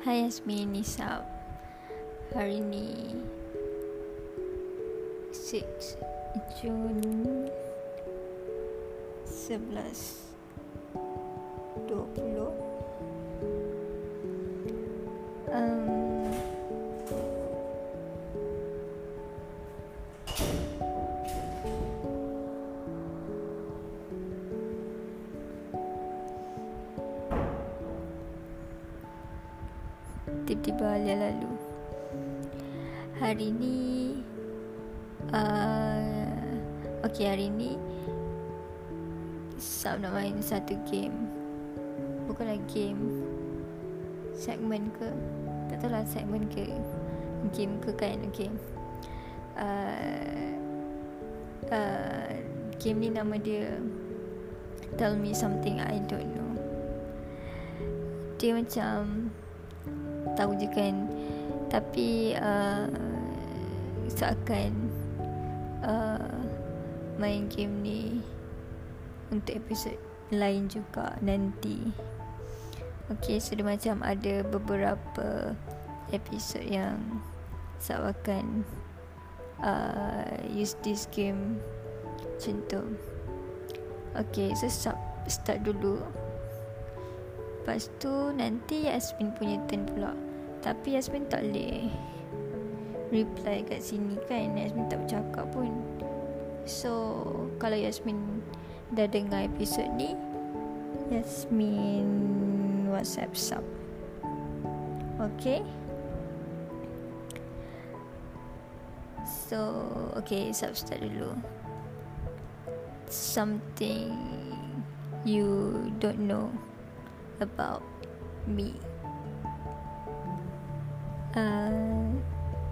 Hai Yasmin, Nisa. Hari ni 6 Jun 11.20. Tiba-tiba dia lalu. Hari ni hari ni Sab nak main satu game. Bukanlah game, segmen ke, tak tahulah segmen ke, game ke kan. Okay, game ni nama dia Tell Me Something I Don't Know. Dia macam tahu je kan, tapi seakan main game ni untuk episod lain juga nanti. Okay, so dia macam ada beberapa episod yang saya akan use this game macam tu. Okay, so start dulu, lepas tu nanti Yasmin punya turn pula. Tapi Yasmin tak boleh reply kat sini kan, Yasmin tak bercakap pun. So kalau Yasmin dah dengar episod ni, Yasmin WhatsApp Sub. Okay, so Sub start dulu. Something you don't know about me.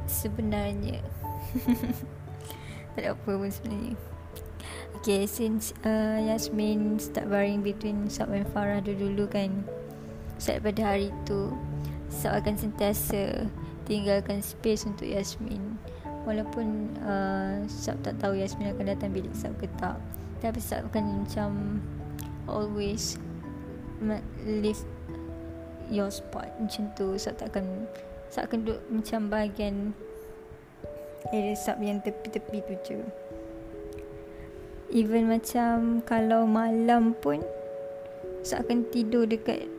Sebenarnya tak ada apa pun sebenarnya. Okay, since Yasmin start barring between Sab and Farah dulu kan, sejak pada hari tu Sab akan sentiasa tinggalkan space untuk Yasmin. Walaupun Sab tak tahu Yasmin akan datang bilik Sab ke tak, tapi Sab akan macam always leave your spot macam tu. Sab akan duduk macam bahagian area Sab yang tepi-tepi tu je. Even macam kalau malam pun Sab akan tidur dekat,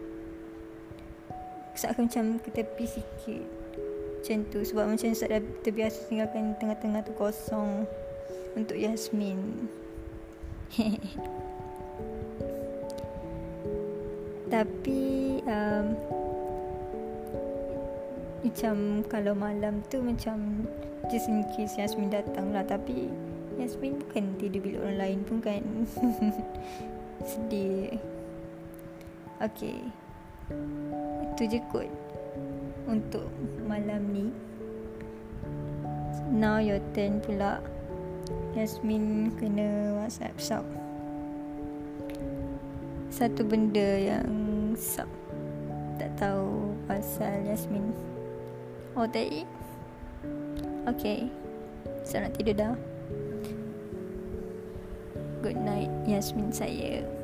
Sab akan macam ke tepi sikit macam tu. Sebab macam Sab dah terbiasa tinggalkan tengah-tengah tu kosong untuk Yasmin. Tapi macam kalau malam tu macam just in case Yasmin datang lah. Tapi Yasmin bukan tidur bilik orang lain pun kan. Sedih. Okay, itu je kot untuk malam ni. Now your turn pula, Yasmin kena WhatsApp Sub satu benda yang Sab tak tahu pasal Yasmin. Oh, tadi okay, Sab nak tidur dah. Good night Yasmin saya.